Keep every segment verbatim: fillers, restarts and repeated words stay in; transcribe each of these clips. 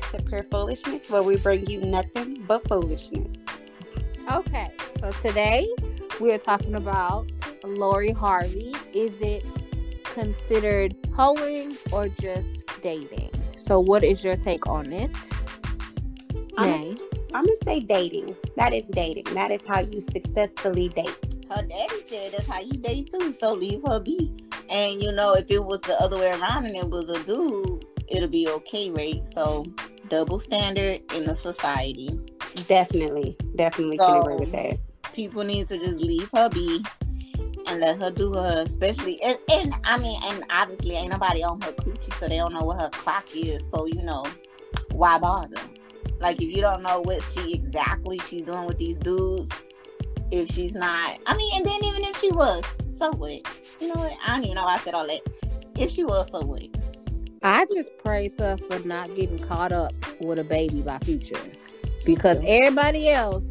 back to Pure Foolishness, where we bring you nothing but foolishness. Okay, so today we are talking about Lori Harvey. Is it considered hoeing or just dating? So what is your take on it? I'm going to say dating. That is dating. That is how you successfully date. Her daddy said that's how you date too, so leave her be. And, you know, if it was the other way around and it was a dude, it'll be okay, right? So, double standard in the society. Definitely. Definitely so, can agree with that. People need to just leave her be and let her do her, especially. And, and, I mean, and obviously ain't nobody on her coochie, so they don't know what her clock is. So, you know, why bother? Like, if you don't know what she exactly she's doing with these dudes, if she's not, I mean, and then even if she was, so what? You know what? I don't even know why I said all that. If she was, so what? I just praise her for not getting caught up with a baby by Future. Because everybody else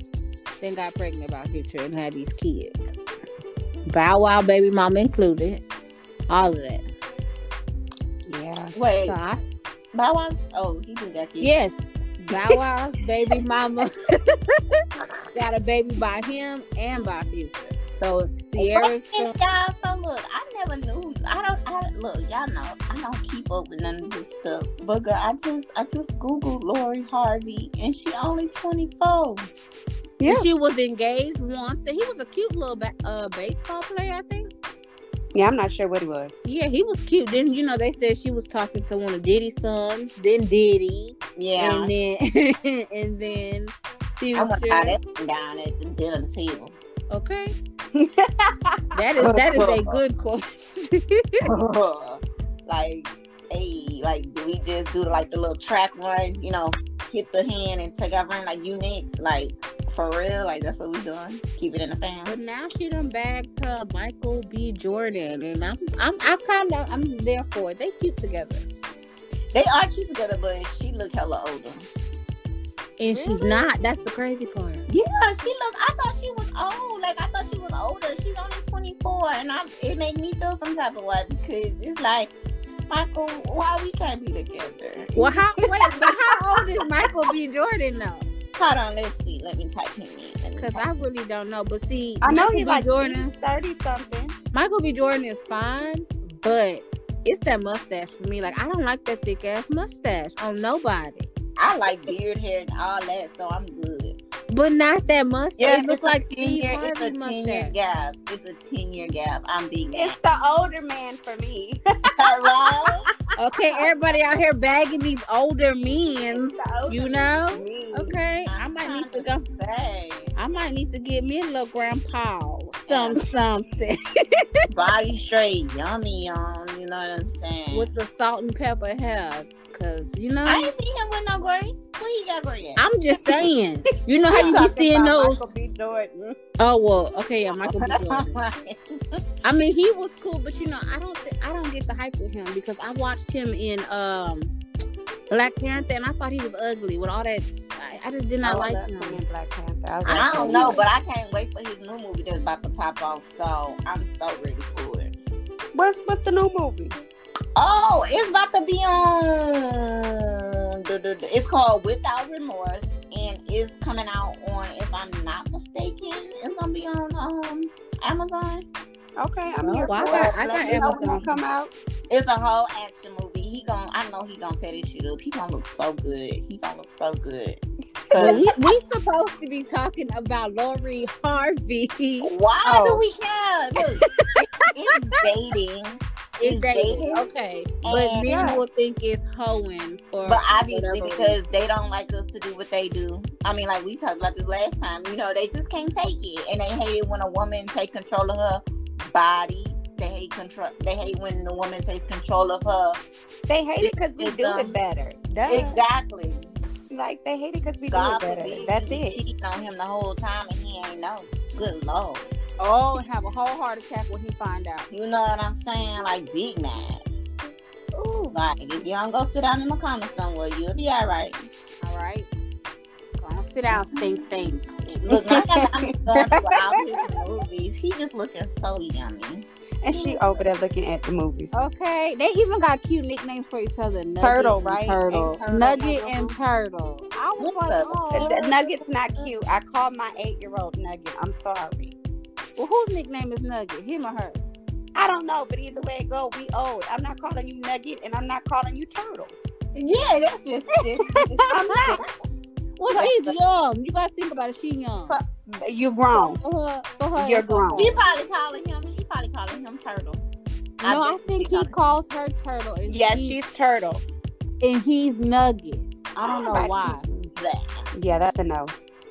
then got pregnant by Future and had these kids. Bow Wow baby mama included. All of that. Yeah. Wait. So I, Bow Wow? Oh, he did that kid. Yes. Bow Wow's baby mama got a baby by him and by Future. So Sierra's still- y'all. So look, I never knew. I don't. I look, y'all know. I don't keep up with none of this stuff. But girl, I just, I just googled Lori Harvey, and she only twenty-four. Yeah, and she was engaged once. And he was a cute little ba- uh, baseball player, I think. Yeah, I'm not sure what he was. Yeah, he was cute. Then, you know, they said she was talking to one of Diddy's sons. Then Diddy. Yeah. And then, and then she was. I'm gonna tie that thing down at the dinner table. Okay. that is that is a good question. Like, hey, like, do we just do like the little track run? You know, hit the hand and take our run like you next, like for real, like that's what we doing. Keep it in the family. But now she done bagged her Michael B. Jordan, and I'm I'm I kind of I'm there for it. They cute together. They are cute together, but she look hella older. And really? She's not. That's the crazy part. Yeah, she look. I thought she was old. Like I thought she was older. She's only twenty-four, and I'm. It made me feel some type of way because it's like, Michael, why we can't be together? Well, how? Wait, but how old is Michael B. Jordan though? Hold on, let's see. Let me type him in. Because I really don't know. But see, I know he's like thirty something. Michael B. Jordan is fine, but it's that mustache for me. Like I don't like that thick ass mustache on nobody. I like beard hair and all that, so I'm good. But not that mustache. Yeah, it looks like Steve Harvey mustache. It's a ten-year gap. It's a ten-year gap. I'm being it's the older man for me. Hello? Okay, everybody out here bagging these older men. Older you know? Me. Okay, I'm I might need to go. Say. I might need to get me a little grandpa. Some yeah. something. Body straight, yummy, um, you know what I'm saying? With the salt and pepper hair. Cause you know I ain't seen him with no gray. Please got gray. I'm just saying. You know how you keep seeing those. Michael B. Jordan. Oh well, okay, yeah, Michael B. Jordan. I mean, he was cool, but you know, I don't, th- I don't get the hype with him because I watched him in um, Black Panther, and I thought he was ugly with all that. I, I just did not I like him in Black Panther. I, I like, don't know, was. But I can't wait for his new movie that's about to pop off. So I'm so ready for it. What's what's the new movie? Oh, it's about to be on. It's called Without Remorse, and it's coming out on, if I'm not mistaken, it's gonna be on um Amazon. Okay, I'm oh, here. Well, for I got, I got Amazon come out. It's a whole action movie. He gonna, I know he gonna tear this shit up. He gonna look so good. He gonna look so good. we, we supposed to be talking about Lori Harvey. Why oh. do we care? Look, it, it's dating. It's dating. dating, okay, and but men will think it's hoeing. Or but obviously, because they don't like us to do what they do. I mean, like we talked about this last time. You know, they just can't take it, and they hate it when a woman take control of her body. They hate control. They hate when the woman takes control of her. They hate it because we do it better. Duh. Exactly. Like they hate it because we God do it better. Be, That's it. Cheating on him the whole time, and he ain't know. Good Lord. Oh, and have a whole heart attack when he find out. You know what I'm saying? Like, big mad. Ooh. Like, if you don't go sit down in the corner somewhere, you'll be all right. All right. Go on, sit down, stink, stink. Look, my guy, I'm going to go out with the movies. He just looking so yummy. and she over there looking at the movies. Okay, they even got cute nicknames for each other. Nugget turtle, right? Turtle. And turtle. Nugget and turtle. I was like, Nugget's not cute. I call my eight-year-old Nugget. I'm sorry. Well, whose nickname is Nugget? Him or her? I don't know, but either way it go, we old. I'm not calling you Nugget, and I'm not calling you Turtle. Yeah, that's just it. I'm not. Well, so, she's young. You gotta think about it. She's young. For, you're grown. For her, for her you're grown. She probably calling him. She probably calling him Turtle. I no, I think he calls him. her Turtle. And yeah, she, she's Turtle, and he's Nugget. I don't, I don't know, know why. That. Yeah, that's a no.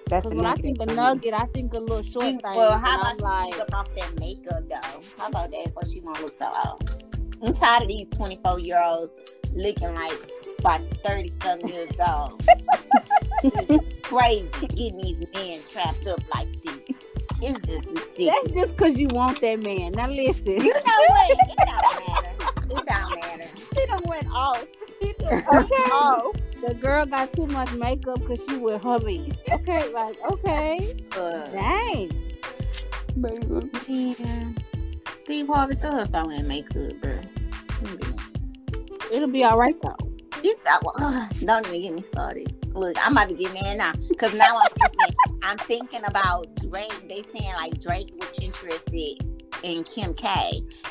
That's when I think of Nugget, I think a little short thing. Well, how about she like, keep up off that makeup, though? How about that? So she won't look so old. I'm tired of these twenty-four-year-olds looking like about thirty-something years old. It's crazy getting these men trapped up like this. It's just ridiculous. That's just because you want that man. Now, listen. You know what? It don't matter. It don't matter. She done went off. She done went off. The girl got too much makeup because she with her man. Okay, like, okay. Uh, Dang. Baby. Yeah. Steve Harvey told her stop wearing makeup, bro. It'll be all right, though. You thought, well, uh, don't even get me started. Look, I'm about to get mad now. Because now I'm thinking, I'm thinking about Drake. They saying, like, Drake was interested in Kim K.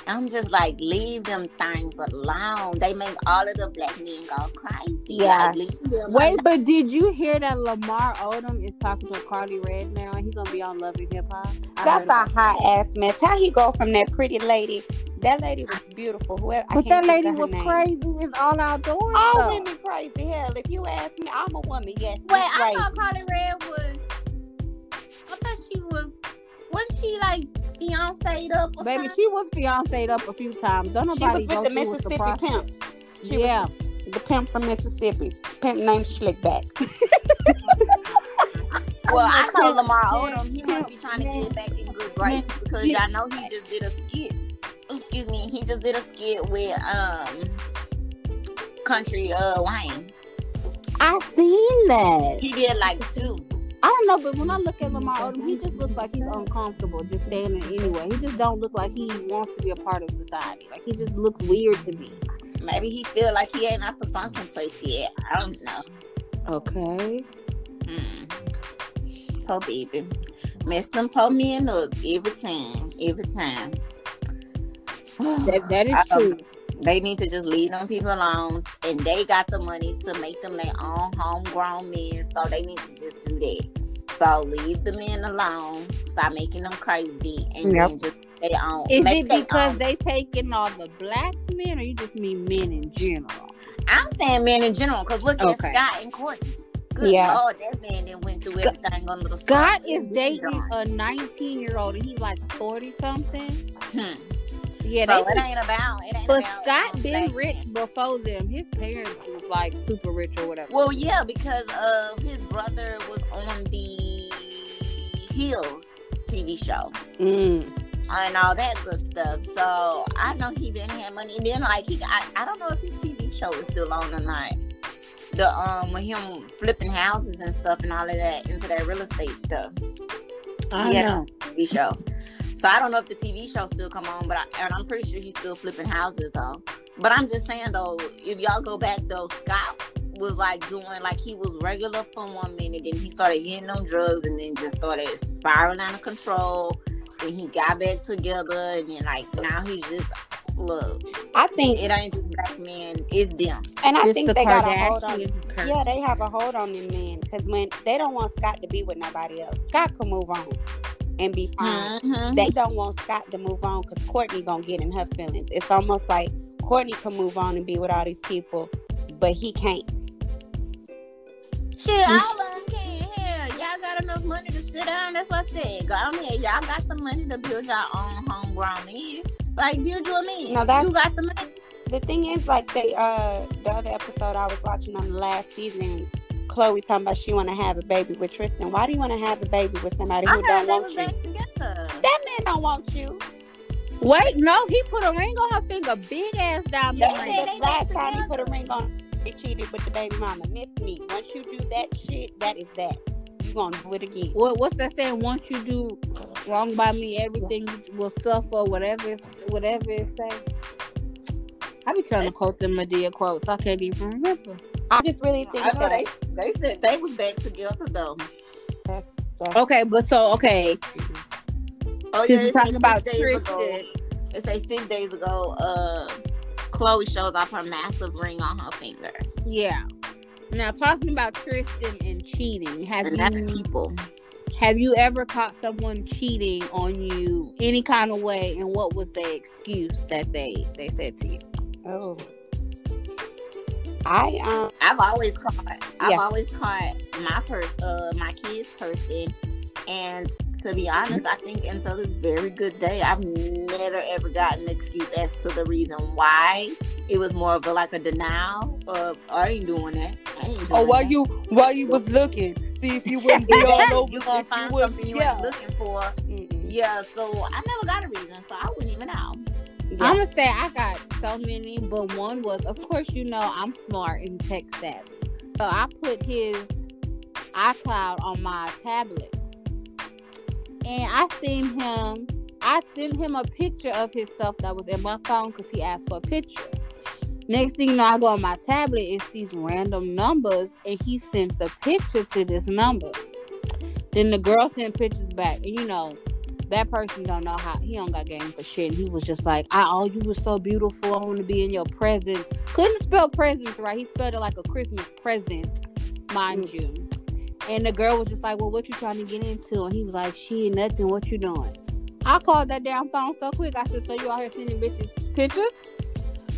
I'm just like, leave them things alone. They make all of the black men go crazy. Yeah. Like, Wait, alone. But did you hear that Lamar Odom is talking to Carly Red now? He's gonna be on Love and Hip Hop. That's a hot ass mess. How he go from that pretty lady? That lady was beautiful. Whoever, but that lady was name. crazy. It's all outdoors. All though. women crazy. Hell, if you ask me, I'm a woman. Yes. Wait, I thought Carly Red was. I thought she was. Wasn't she like fiancéed up or Baby, something? she was fiancéed up a few times. Don't nobody go through with the process. She was with the Mississippi pimp. She yeah. was the pimp from Mississippi. Pimp named Slickback. Well, I know Lamar Odom. He must be trying to get it back in good grace because I know he just did a skit. Excuse me. He just did a skit with um, Country uh, Wayne. I seen that. He did like two. I don't know, but when I look at Lamar Odom, he just looks like he's uncomfortable just standing anywhere. He just don't look like he wants to be a part of society. Like, he just looks weird to me. Maybe he feel like he ain't at the sunken place yet. I don't know. Okay. Mm. Poor baby. Mess them poor men up every time. Every time. that, that is I, true. They need to just leave them people alone, and they got the money to make them their own homegrown men, so they need to just do that. So leave the men alone, stop making them crazy, and yep. then just they own. Is make it because own. they taking all the black men, or you just mean men in general? I'm saying men in general, because look okay. at Scott and Courtney. Good yeah. Lord, that man then went through everything on little Scott is dating a nineteen-year-old, and he's like forty-something. Hmm. Yeah, so they, it ain't about it ain't But about Scott been rich man. before them. His parents was like super rich or whatever. Well, yeah, because of uh, his brother was on the Hills T V show mm. and all that good stuff. So I know he been had money. And then like he, I, I don't know if his T V show is still on or not. The um with him flipping houses and stuff and all of that into that real estate stuff. I yeah, know T V show. So I don't know if the T V show still come on, but I, and I'm pretty sure he's still flipping houses though. But I'm just saying though, if y'all go back though, Scott was like doing like he was regular for one minute, then he started hitting them drugs, and then just started spiraling out of control. Then he got back together, and then like now he's just look. I think it ain't just black men; it's them. And I it's think the they got a hold on. Curse. Yeah, they have a hold on them men because when they don't want Scott to be with nobody else, Scott can move on and be fine. Mm-hmm. They don't want Scott to move on because Courtney gonna get in her feelings. It's almost like Courtney can move on and be with all these people, but he can't. Shit, all of them can't. Hell, y'all got enough money to sit down. That's what I said. Go on here. Y'all got the money to build your own homegrown men. Like, build your men. No, that's, you got the money. The thing is, like, they, uh, the other episode I was watching on the last season, Khloé talking about she want to have a baby with Tristan. Why do you want to have a baby with somebody who don't want you? I heard they was back together. That man don't want you. Wait, no, he put a ring on her finger, big ass diamond ring. The last time he put a ring on, he cheated with the baby mama. Miss me. Once you do that shit, that is that. You gonna do it again. What? What's that saying? Once you do Wrong by Me, everything will suffer, whatever it's, whatever it says. I be trying to quote them Madea quotes. I can't even remember. I just really think I know they, they said they was back together though. That's, that's okay, but so okay. Oh, since yeah, we're talking about Tristan. It's like six days ago, uh, Khloé showed off her massive ring on her finger. Yeah. Now talking about Tristan and cheating, have and you that's people. Have you ever caught someone cheating on you any kind of way, and what was the excuse that they, they said to you? Oh, I um, I've always caught I've yeah. always caught my per uh my kid's person, and to be honest, I think until this very good day, I've never ever gotten an excuse as to the reason why. It was more of a, like a denial of I ain't doing that. I ain't doing oh, while that. you while you was looking. See if you wouldn't be all over. You're going to find you something you yeah. ain't looking for. Mm-mm. Yeah, so I never got a reason, so I wouldn't even know. Yeah. I'm going to say I got so many, but one was, of course, you know, I'm smart and tech savvy. So I put his iCloud on my tablet. And I seen him, I sent him a picture of himself that was in my phone because he asked for a picture. Next thing you know, I go on my tablet, it's these random numbers, and he sent the picture to this number. Then the girl sent pictures back, and you know, that person don't know how, he don't got game for shit, and he was just like, I, oh, you were so beautiful, I want to be in your presence. Couldn't spell presents right, he spelled it like a Christmas present, mind mm. you. And the girl was just like, well, what you trying to get into? And he was like, shit, nothing, what you doing? I called that damn phone so quick, I said, so you out here sending bitches pictures?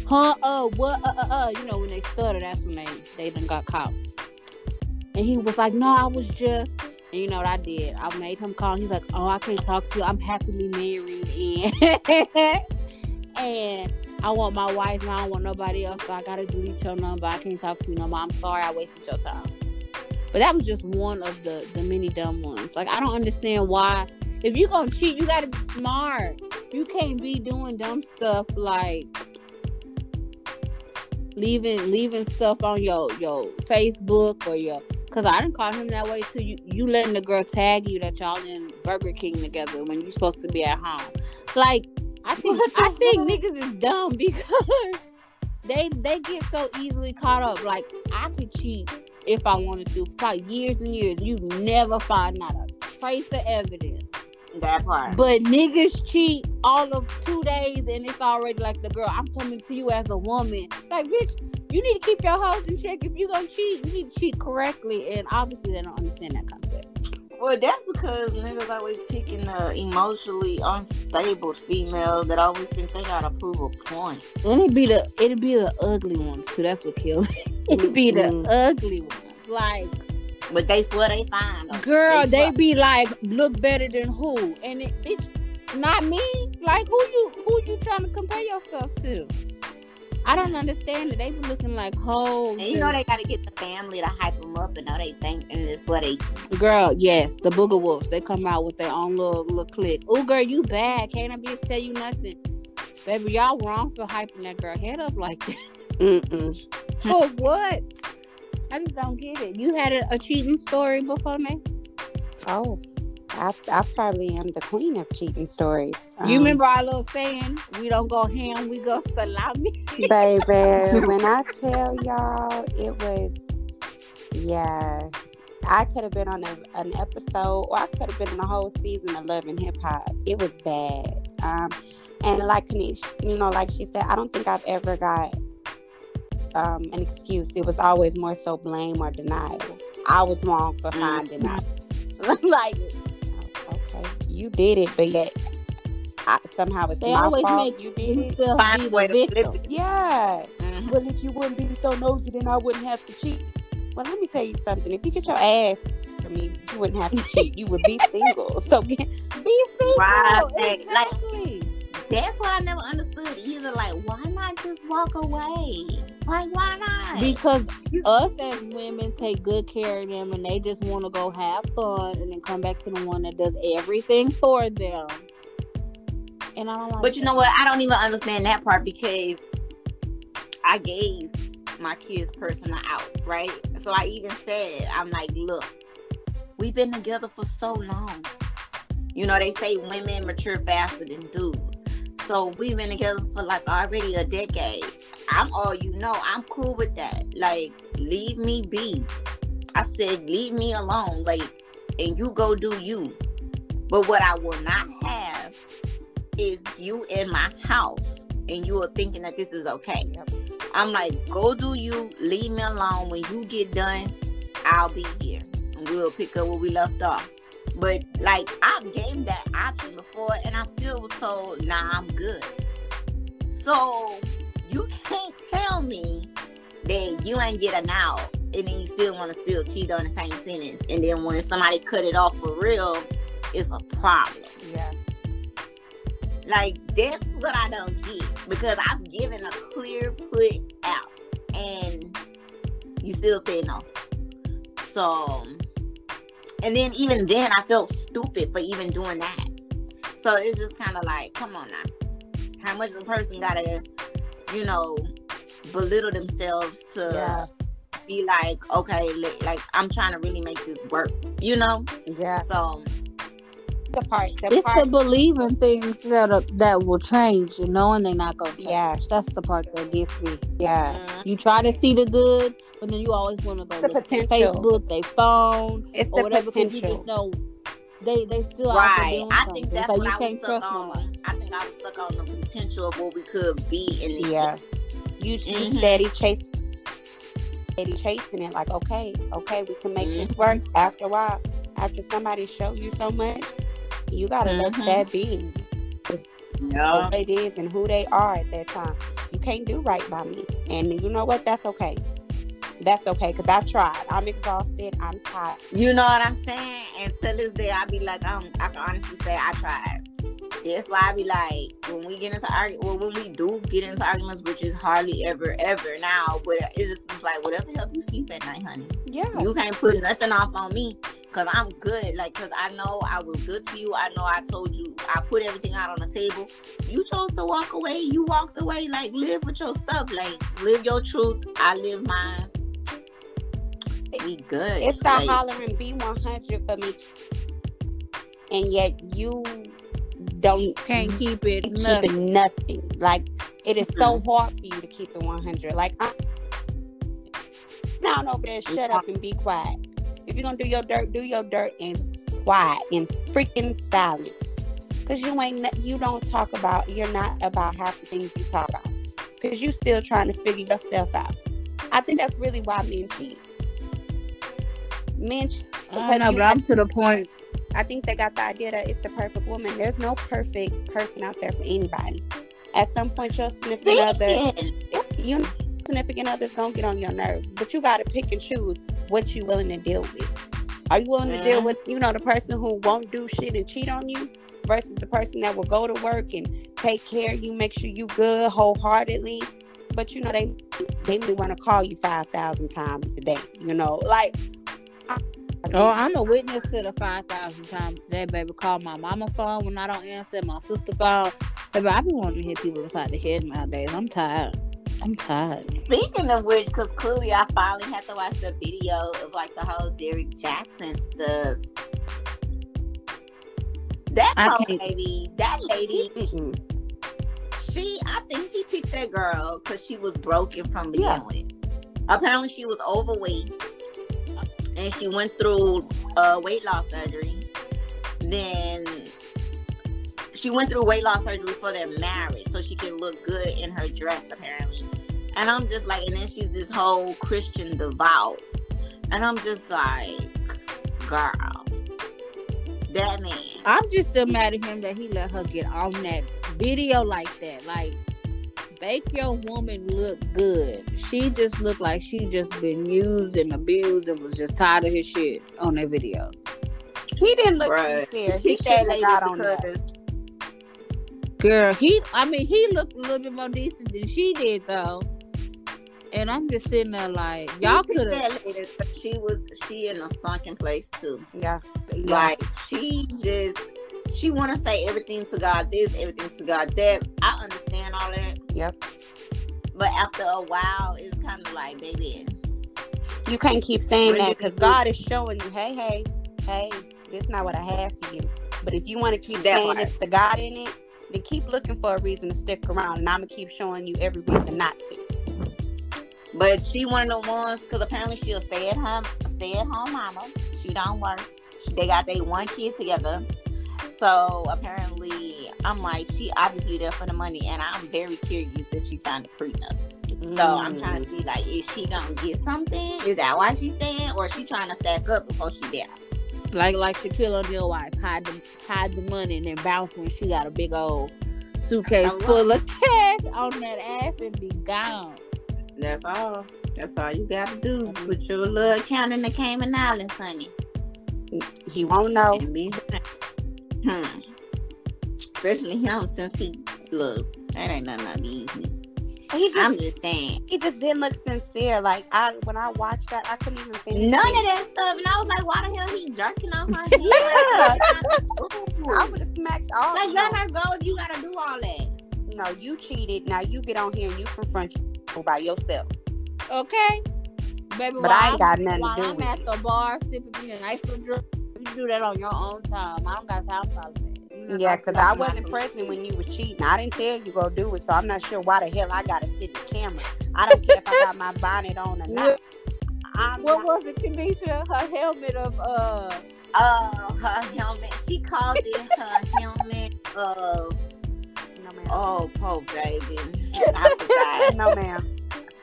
Huh, uh, what, uh, uh, uh, you know, when they stutter, that's when they, they done got caught. And he was like, no, I was just, and you know what I did? I made him call, and he's like, oh, I can't talk to you, I'm happily married, and, and I want my wife, and I don't want nobody else, so I gotta delete your number, I can't talk to you no more, I'm sorry I wasted your time. But that was just one of the, the many dumb ones. Like, I don't understand why, if you gonna cheat, you gotta be smart. You can't be doing dumb stuff like, Leaving leaving stuff on your, your Facebook or your... Because I didn't call him that way, too. You, you letting the girl tag you that y'all in Burger King together when you're supposed to be at home. Like, I think I think niggas is dumb because they they get so easily caught up. Like, I could cheat if I wanted to. For probably years and years. You never find not a trace of evidence. That part. But niggas cheat all of two days and it's already like the girl, I'm coming to you as a woman. Like, bitch, you need to keep your hoes in check. If you gonna cheat, you need to cheat correctly. And obviously they don't understand that concept. Well, that's because niggas always picking the emotionally unstable female that always think they gotta prove a point. And it'd be the it'd be the ugly ones too. That's what killed me. It'd be mm-hmm. the ugly ones. Like, but they swear they fine. Though. Girl, they, they be like, look better than who? And it, it's not me. Like, who you who you trying to compare yourself to? I don't understand it. They be looking like hoes. And you know they got to get the family to hype them up and know they think and it's what they do. Girl, yes. The booger wolves. They come out with their own little, little clique. Oh, girl, you bad. Can't a bitch tell you nothing? Baby, y'all wrong for hyping that girl head up like that. Mm-mm. For what? I just don't get it. You had a, a cheating story before, man? Oh, I, I probably am the queen of cheating stories. Um, you remember our little saying, we don't go ham, we go salami? Baby, when I tell y'all, it was, yeah, I could have been on a, an episode, or I could have been on a whole season of Love and Hip Hop. It was bad. Um, and like, you know, like she said, I don't think I've ever got Um, an excuse. It was always more so blame or denial. I was wrong for finding out. Like, okay, you did it, but yet I, somehow it's they my always fault. Make you did it. Find a way to flip it. Yeah. Mm-hmm. Well, if you wouldn't be so nosy, then I wouldn't have to cheat. Well, let me tell you something. If you get your ass for me, you wouldn't have to cheat. You would be single. So get, be single. Right. Exactly. Like, that's what I never understood either. Like, why not just walk away? Like, why not? Because us as women take good care of them and they just want to go have fun and then come back to the one that does everything for them. And I don't like But you that. know what? I don't even understand that part because I gave my kids person out, right? So I even said, I'm like, look, we've been together for so long. You know, they say women mature faster than dudes. So we've been together for like already a decade. I'm all you know. I'm cool with that. Like, leave me be. I said, leave me alone. Like, and you go do you. But what I will not have is you in my house and you are thinking that this is okay. I'm like, go do you, leave me alone. When you get done, I'll be here and we'll pick up where we left off. But like, I gave that option before and I still was told, nah, I'm good. So you can't tell me that you ain't get an out and then you still want to still cheat on the same sentence. And then when somebody cut it off for real, it's a problem. Yeah. Like, that's what I don't get, because I've given a clear put out and you still say no. So, and then even then I felt stupid for even doing that. So it's just kind of like, come on now. How much the person gotta, you know, belittle themselves to yeah. be like, okay, like, I'm trying to really make this work, you know? Yeah. So... The part, the it's part. The believing things that are, that will change, and knowing they're not gonna change. Yeah, that's the part that gets me. Yeah, mm-hmm. You try to see the good, but then you always want to go look at Facebook, they phone, it's or whatever. Because you just know they they still right. I something. think that's so what I was stuck on. I think I was stuck on the potential of what we could be in the yeah. You mm-hmm. steady chasing, steady chasing it. Like, okay, okay, we can make mm-hmm. this work. After a while, after somebody show you so much. You gotta mm-hmm. let that be. Yeah. What it is and who they are at that time. You can't do right by me, and you know what? That's okay. That's okay, because I've tried. I'm exhausted. I'm tired. You know what I'm saying? And to this day, I be like, um, I can honestly say I tried. That's why I be like, when we get into arguments, or when we do get into arguments, which is hardly ever, ever now, but it just it's like, whatever help you sleep at night, honey. Yeah. You can't put nothing off on me, because I'm good. Like, because I know I was good to you. I know I told you. I put everything out on the table. You chose to walk away. You walked away. Like, live with your stuff. Like, live your truth. I live mine. We good. It's the hollering B one hundred for me. And yet you don't can't keep it keep nothing. It nothing. Like, it is mm-hmm. so hard for you to keep it one hundred. Like, I'm down over there, shut up and be quiet. If you're going to do your dirt, do your dirt and quiet and freaking silent. Because you ain't, you don't talk about, you're not about half the things you talk about. Because you still trying to figure yourself out. I think that's really why men cheat. Men, I know, but I'm to the point. I think they got the idea that it's the perfect woman. There's no perfect person out there for anybody. At some point, your significant other, your significant other's gonna get on your nerves. But you gotta pick and choose what you willing to deal with. Are you willing yeah. to deal with, you know, the person who won't do shit and cheat on you, versus the person that will go to work and take care of you, make sure you good wholeheartedly. But you know, they they may want to call you five thousand times a day. You know, like. Oh, I'm a witness to the five thousand times today, baby. Call my mama phone when I don't answer, my sister phone. Baby, I be wanting to hit people inside the head nowadays. I'm tired. I'm tired. Speaking of which, because clearly I finally had to watch the video of like the whole Derrick Jackson stuff. That whole lady, that lady, mm-hmm. she, I think he picked that girl because she was broken from beginning yeah. with. Apparently she was overweight. And she went through uh, weight loss surgery. Then she went through weight loss surgery for their marriage so she could look good in her dress, apparently. And I'm just like, and then she's this whole Christian devout. And I'm just like, girl, that man. I'm just still mad at him that he let her get on that video like that. Like, make your woman look good. She just looked like she just been used and abused and was just tired of his shit on that video. He didn't look right. sincere. He said they got on that. Girl, he, I mean, he looked a little bit more decent than she did, though. And I'm just sitting there like, y'all could have. She was, she in a fucking place, too. Yeah. Like, she just, she want to say everything to God this, everything to God that. I understand all that. Yep. But after a while, it's kind of like, baby, you can't keep saying that because God is showing you, hey, hey, hey, this is not what I have for you. But if you want to keep that saying it's the God in it, then keep looking for a reason to stick around. And I'm going to keep showing you every reason not to. But she one of the ones, because apparently she'll stay at home, stay at home mama. She don't work. She, they got their one kid together. So apparently, I'm like, she obviously there for the money. And I'm very curious if she signed a prenup. So mm. I'm trying to see, like, is she going to get something? Is that why she's staying? Or is she trying to stack up before she dies? Like like Shaquille O'Neal wife, hide the, hide the money and then bounce when she got a big old suitcase full of cash on that ass and be gone. That's all. That's all you got to do. Mm-hmm. Put your little account in the Cayman Islands, honey. He won't know. Hmm. Especially him, since he, look, that ain't nothing I be easy. He just, I'm just saying. He just didn't look sincere. Like, I when I watched that, I couldn't even finish. None it. of that stuff. And I was like, why the hell he jerking off my head? Yeah. I would have smacked all Like, let her go if you got to do all that. No, you cheated. Now you get on here and you confront you by yourself. Okay. Baby, but I ain't got I'm, nothing to do I'm with at it. The bar sipping a nice little drink, you do that on your own time. I don't got time for that. Yeah, because I wasn't present when you were cheating. I didn't tell you go do it, so I'm not sure why the hell I got to sit the camera. I don't care if I got my bonnet on or not. I'm what not- was it, Kenisha? Her helmet of, uh... Uh, her helmet. She called it her helmet of... No, ma'am. Oh, poor baby. I forgot. No, ma'am.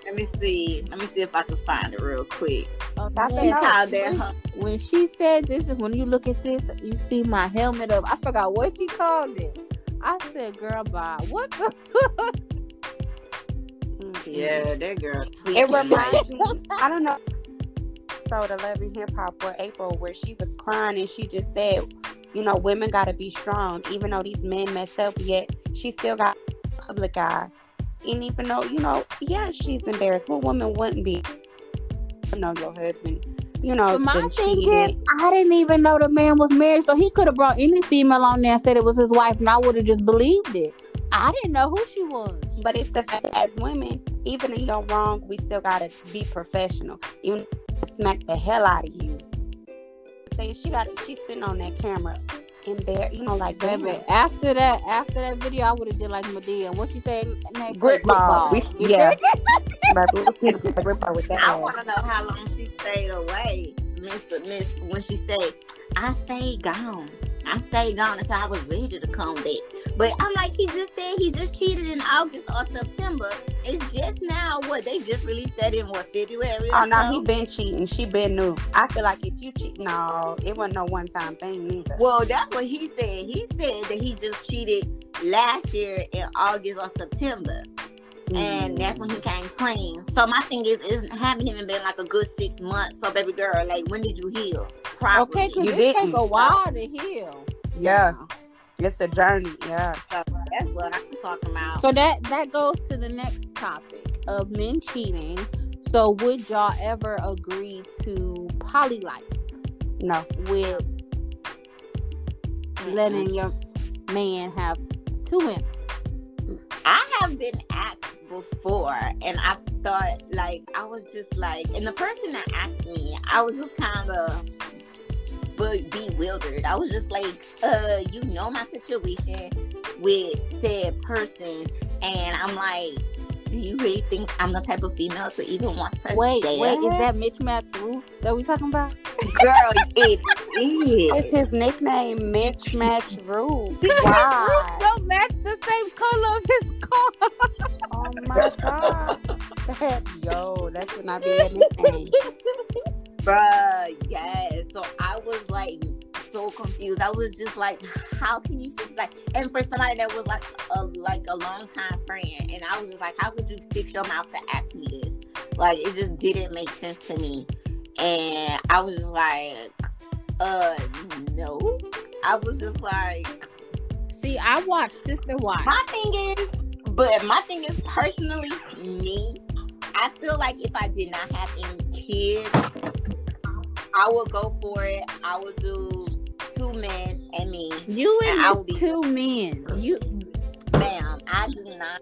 Let me see. Let me see if I can find it real quick. Okay. She called that her... When she said this, when you look at this, you see my helmet up. I forgot what she called it. I said, girl, bye. What the fuck? Yeah, that girl tweaking. It reminds me, I don't know. So the Love and Hip Hop for April, where she was crying and she just said, you know, women got to be strong. Even though these men mess up, yet she still got public eye. And even though, you know, yeah, she's embarrassed. What woman wouldn't be? You know, your husband. You know, but my thing is, I didn't even know the man was married, so he could have brought any female on there and said it was his wife, and I would have just believed it. I didn't know who she was. But it's the fact that as women, even if you're wrong, we still gotta be professional. Even if you smack the hell out of you. Say she got, she's sitting on that camera, embarrassed. You know, like baby. Damn. After that, after that video, I would have did like Medea. What you say? Grip ball. We, yeah. I want to know how long she stayed away, Mister Miss. When she said, "I stayed gone, I stayed gone until I was ready to come back." But I'm like, he just said he just cheated in August or September. It's just now what they just released that in what February. Oh no, so? He been cheating. She been new. I feel like if you cheat, no, it wasn't no one time thing either. Well, that's what he said. He said that he just cheated last year in August or September. And that's when he came clean. So my thing is, it haven't even been like a good six months. So baby girl, like when did you heal properly? Okay, because it take a while to heal. Yeah, it's a journey. Yeah, so that's what I'm talking about. So that that goes to the next topic of men cheating. So would y'all ever agree to poly life? No, with mm-hmm. letting your man have two women. I have been asked before, and I thought, like, I was just like, and the person that asked me, I was just kind of be- bewildered. I was just like, uh, you know my situation with said person, and I'm like, do you really think I'm the type of female to even want to wait, share? Wait, is that Mitch Matt's roof that we talking about? Girl, it is. It's his nickname, Mitch Match Roof. Wow. His roof don't match the same color of his car. Oh my God. Yo, that should not be a nickname. Bruh, yes. So I was like so confused. I was just like, how can you fix like? And for somebody that was like a like a long time friend, and I was just like, how could you fix your mouth to ask me this? Like, it just didn't make sense to me. And I was just like, uh, no. I was just like... See, I watched Sister Wives. My thing is, but my thing is personally, me, I feel like if I did not have any kids, I would go for it. I would do two men and me. You and, and I would be two men. You... Ma'am, I do not.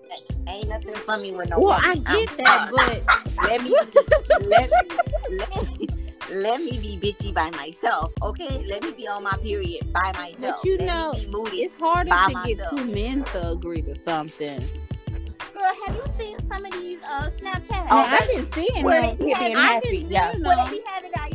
Ain't nothing for me with no. Well, I get I'm that, sorry. But let me, let me, let me, let me be bitchy by myself, okay? Let me be on my period by myself. But you let know, me be moody it's harder to myself. Get two men to agree to something. Girl, have you seen some of these uh, Snapchats? Oh, I've been seeing them. I've been seeing them.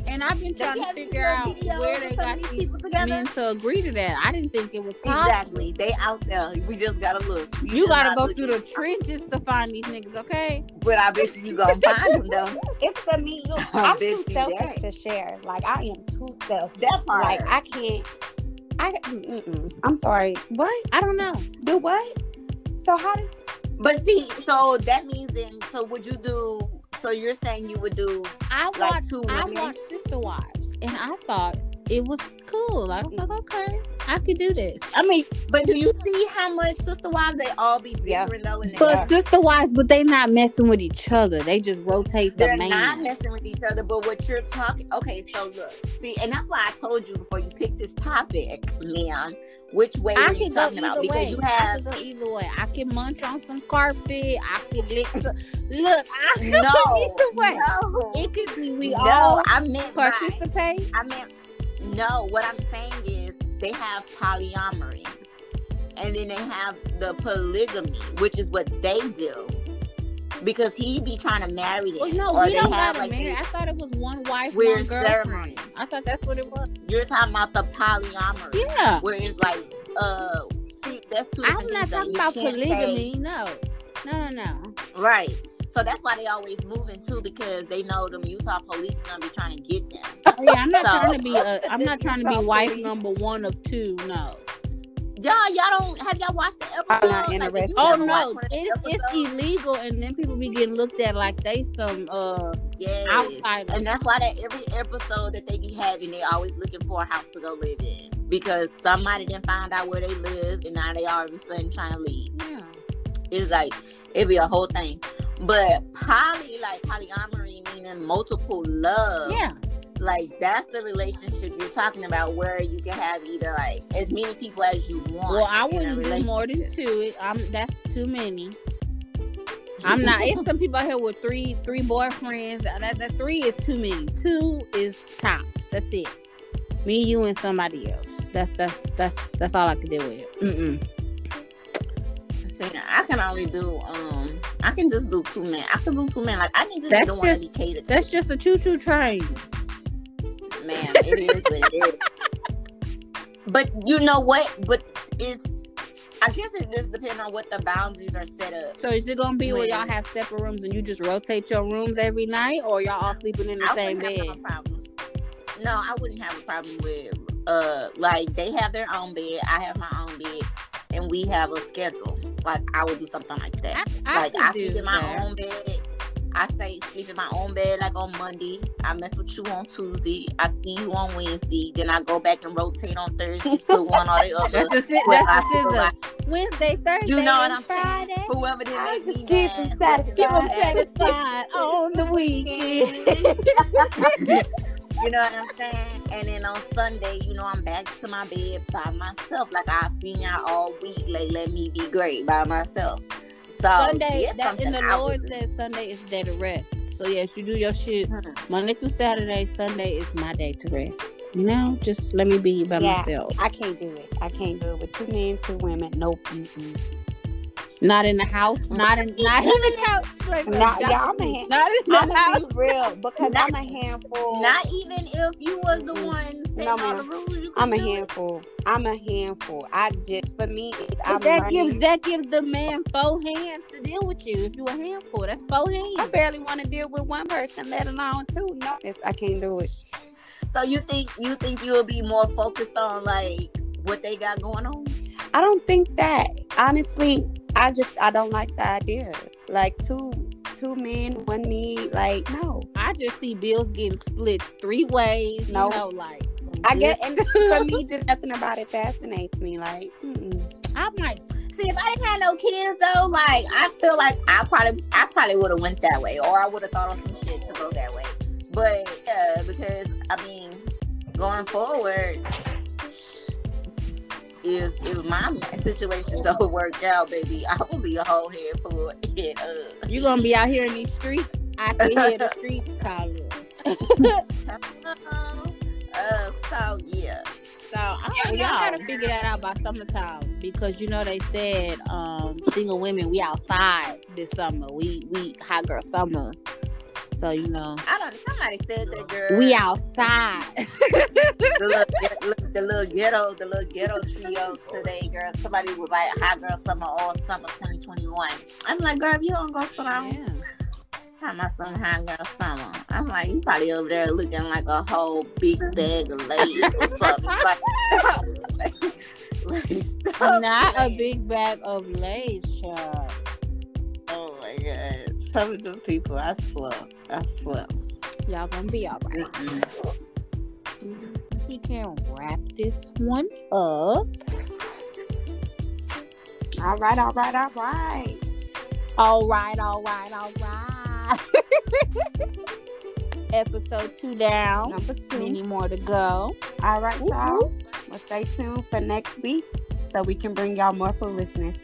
And I've been trying to figure out where they got these people together. Men to agree to that. I didn't think it was possible. Exactly. They out there. We just gotta look. We you gotta go through the trenches to find these niggas, okay? But I bet you you gonna find them though. It's for me. Look, I'm too selfish to share. Like I am too selfish. That's hard. Like I can't. I. Mm-mm. I'm sorry. What? I don't know. Do what? So how did? But see, so that means then, so would you do, so you're saying you would do, I watched, like, two women? I watched Sister Wives, and I thought it was cool. I was like, okay, I could do this. I mean. But do you see how much Sister Wives, they all be bickering, yeah. though? And they but are. Sister Wives, but they not messing with each other. They just rotate the They're man. They're not messing with each other, but what you're talking, okay, so look. See, and that's why I told you before you picked this topic, Leon. Which way I are you talking about? Because way. You have. I can go either way. I can munch on some carpet. I can lick some. Look, I can no, go either way. No. It could be we no, all I meant participate. By, I meant, no, what I'm saying is they have polyamory. And then they have the polygamy, which is what they do. Because he be trying to marry them. Well, no, or we they don't have like married. I thought it was one wife, one girlfriend. Ceremony. I thought that's what it was. You're talking about the polyamory. Yeah. Where it's like, uh, see, that's two different things. I'm not talking about polygamy, say, no. No, no, no. Right. So that's why they always moving too, because they know them Utah police gonna be trying to get them. Oh, yeah, I'm not so, trying to be. A, I'm not trying to be wife number one of two. No. Y'all, y'all don't have y'all watched the episode? Like, oh no, it's, it's illegal, and then people be getting looked at like they some uh yes. outsiders. And that's why that every episode that they be having, they always looking for a house to go live in, because somebody didn't find out where they lived, and now they all of a sudden trying to leave. Yeah, it's like it be a whole thing. But poly, like polyamory, meaning multiple love. Yeah. Like, that's the relationship you're talking about, where you can have either, like, as many people as you want. Well, I wouldn't do more than two. I'm, that's too many. I'm not. It's some people out here with three three boyfriends. That, that three is too many. Two is tops. That's it. Me, you, and somebody else. That's that's that's that's all I can deal with. Mm-mm. See, I can only do, um, I can just do two men. I can do two men. Like, I need to be the one to be catered to. That's just a choo-choo train. Man, it is what it is. But you know what? But it's, I guess it just depends on what the boundaries are set up. So is it gonna be when, where y'all have separate rooms and you just rotate your rooms every night, or y'all all sleeping in the I same bed? Have no, problem. no, I wouldn't have a problem with. Uh, like they have their own bed, I have my own bed, and we have a schedule. Like I would do something like that. I, I like I sleep in my that. own bed. I say sleep in my own bed like on Monday. I mess with you on Tuesday. I see you on Wednesday. Then I go back and rotate on Thursday to one or the other. That's the, that's the Wednesday, Thursday, you know what I'm Friday. Saying? Whoever did I make me mad. Satisfied. Get them satisfied on the weekend. You know what I'm saying? And then on Sunday, you know, I'm back to my bed by myself. Like I've seen y'all all week. Like, let me be great by myself. So Sunday, that in the Lord says Sunday is the day to rest. So yes, you do your shit mm-hmm. Monday through Saturday. Sunday is my day to rest. You know, just let me be by yeah, myself. I can't do it. I can't do it with two men, two women. Nope. Mm-mm. Not in the house. Not in. Not in the house. Like, not, like, y'all, I'm a, not in the I'm house. Be real, because not, I'm a handful. Not even if you was the one setting no, all the rules. You I'm a handful. It. I'm a handful. I just for me, I'm that running. gives that gives the man four hands to deal with you. If you a handful, that's four hands. I barely want to deal with one person, let alone two. No, I can't do it. So you think you think you'll be more focused on like what they got going on? I don't think that, honestly. I just, I don't like the idea. Like, two two men, one me, like, no. I just see bills getting split three ways. No. You know, like. I guess, and for me, just nothing about it fascinates me. Like, mm-mm. I might. See, if I didn't have no kids, though, like, I feel like I probably I probably would have went that way. Or I would have thought of some shit to go that way. But, yeah, because, I mean, going forward... If if my situation don't work out, baby, I will be a whole head full. You're gonna be out here in these streets. I can hear the streets calling. uh, so yeah. So I don't yeah, know. Y'all gotta figure that out by summertime, because you know they said um, single women, we outside this summer. We we hot girl summer. So, you know. I don't know. Somebody said that, girl. We outside. the, little, look, the little ghetto, the little ghetto trio today, girl. Somebody was like, hot girl summer, all summer twenty twenty-one. I'm like, girl, if you don't go sit down, yeah. How my son hot girl summer? I'm like, you probably over there looking like a whole big bag of Lay's or something. Like, like, not playing. A big bag of Lay's, child. Oh, my God. Some of the people, I swear. I swear. Y'all gonna be all right. Mm-hmm. We can wrap this one up. All right, all right, all right. All right, all right, all right. Episode two down. Number two. Many more to go. All right, y'all. Well, stay tuned for next week so we can bring y'all more foolishness.